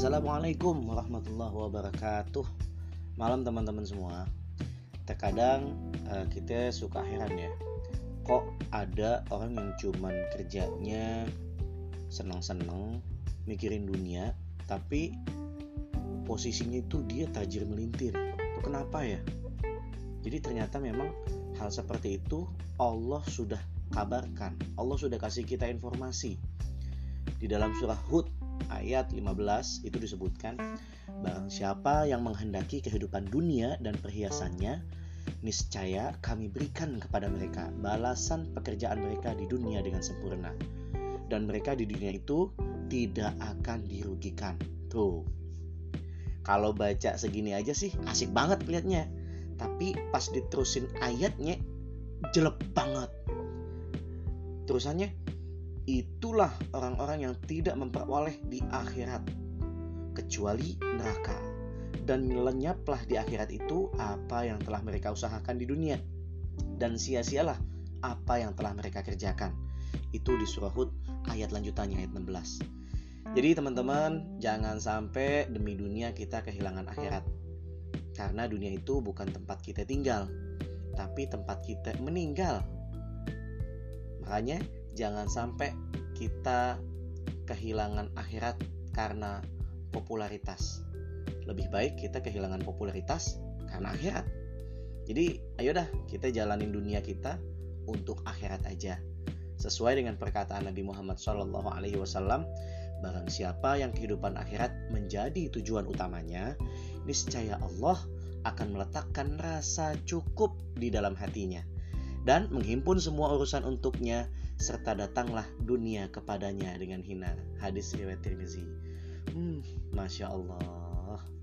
Assalamualaikum warahmatullahi wabarakatuh. Malam teman-teman semua. Terkadang kita suka heran ya, kok ada orang yang cuman kerjanya seneng-seneng, mikirin dunia, tapi posisinya itu dia tajir melintir. Itu kenapa ya? Jadi ternyata memang hal seperti itu Allah sudah kabarkan, Allah sudah kasih kita informasi. Di dalam surah Hud ayat 15 itu disebutkan, barang siapa yang menghendaki kehidupan dunia dan perhiasannya, niscaya kami berikan kepada mereka balasan pekerjaan mereka di dunia dengan sempurna, dan mereka di dunia itu tidak akan dirugikan. Tuh, kalau baca segini aja sih asik banget kelihatannya, tapi pas diterusin ayatnya jelek banget. Terusannya, itulah orang-orang yang tidak memperoleh di akhirat kecuali neraka, dan lenyaplah di akhirat itu apa yang telah mereka usahakan di dunia, dan sia-sialah apa yang telah mereka kerjakan. Itu di surah Hud ayat lanjutannya ayat 16. Jadi teman-teman, jangan sampai demi dunia kita kehilangan akhirat, karena dunia itu bukan tempat kita tinggal, tapi tempat kita meninggal. Makanya jangan sampai kita kehilangan akhirat karena popularitas. Lebih baik kita kehilangan popularitas karena akhirat. Jadi ayo dah, kita jalanin dunia kita untuk akhirat aja. Sesuai dengan perkataan Nabi Muhammad SAW, barang siapa yang kehidupan akhirat menjadi tujuan utamanya, niscaya Allah akan meletakkan rasa cukup di dalam hatinya dan menghimpun semua urusan untuknya, serta datanglah dunia kepadanya dengan hina. Hadis riwayat Tirmizi. Masya Allah.